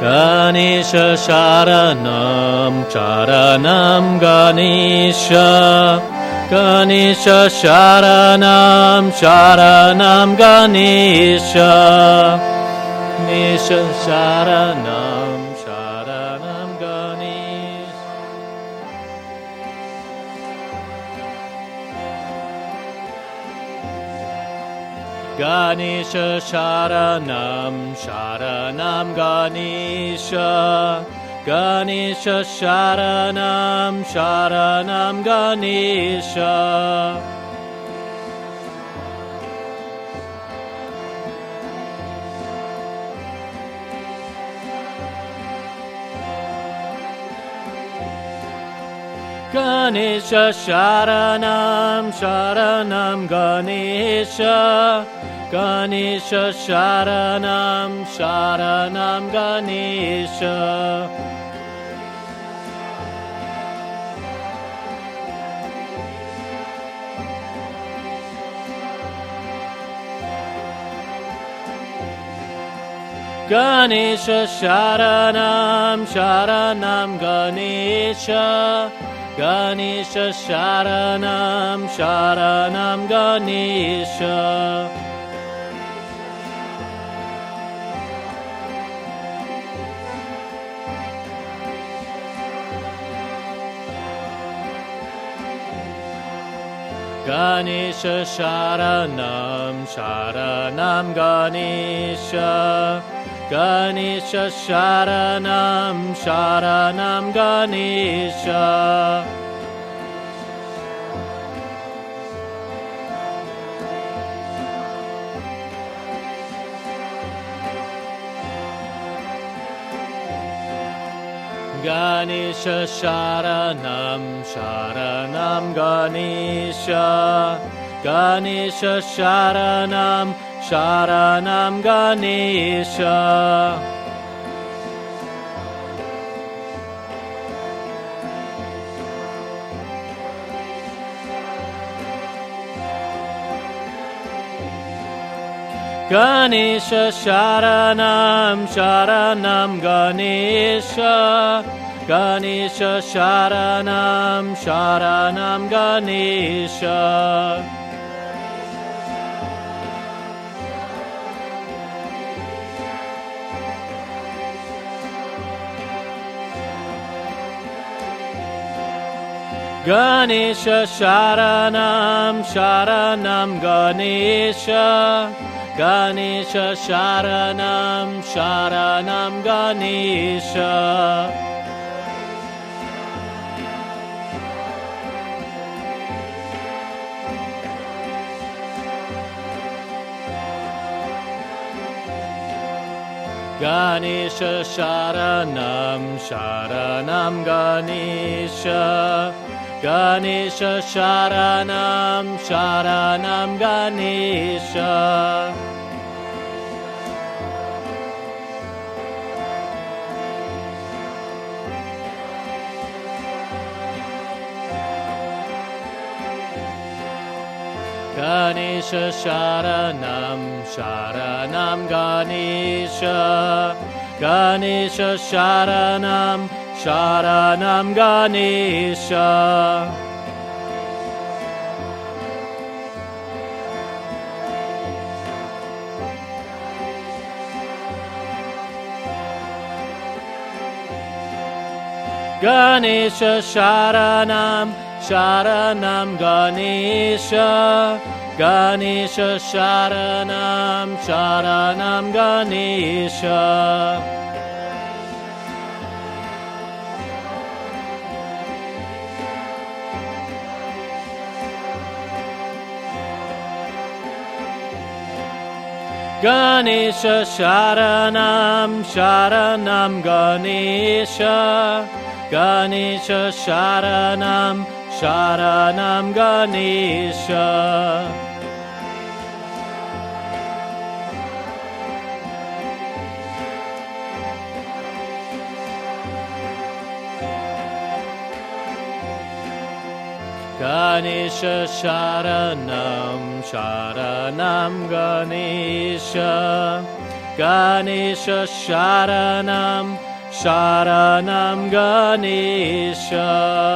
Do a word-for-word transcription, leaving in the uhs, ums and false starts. Ganesha Sharanam, Sharanam Ganesha. Ganesha Sharanam, Sharanam Ganesha. Ganesha Sharanam. Ganesha Sharanam, Sharanam Ganesha. Ganesha Sharanam, Sharanam Ganesha. Ganesha Sharanam, Sharanam Ganesha. Ganesha Sharanam, Sharanam Ganesha. Ganesha Sharanam, Sharanam Ganesha. Ganesha Sharanam, Sharanam Ganesha. Ganesha Sharanam, Sharanam Ganesha. Ganesha Sharanam, Sharanam Ganesha. Ganesha Sharanam, Sharanam Ganesha. Ganesha Sharanam, Sharanam Ganesha. Ganesha Sharanam, Sharanam Ganesha. Ganesha Sharanam, Sharanam Ganesha. Ganesha Sharanam, Sharanam Ganesha. Ganesha Sharanam, Sharanam Ganesha. Ganesha Sharanam, Sharanam Ganesha. Ganesha Sharanam, Sharanam Ganesha. Ganesha Sharanam, Sharanam Ganesha. Ganesha Sharanam, Sharanam Ganesha. Ganesha Sharanam, Sharanam Ganesha. Ganesha Sharanam, Sharanam Ganesha. Ganesha Sharanam, Sharanam Ganesha. Ganesha Sharanam, Sharanam Ganesha. Ganesha Sharanam, Sharanam Ganesha. Ganesha Sharanam, Sharanam Ganesha.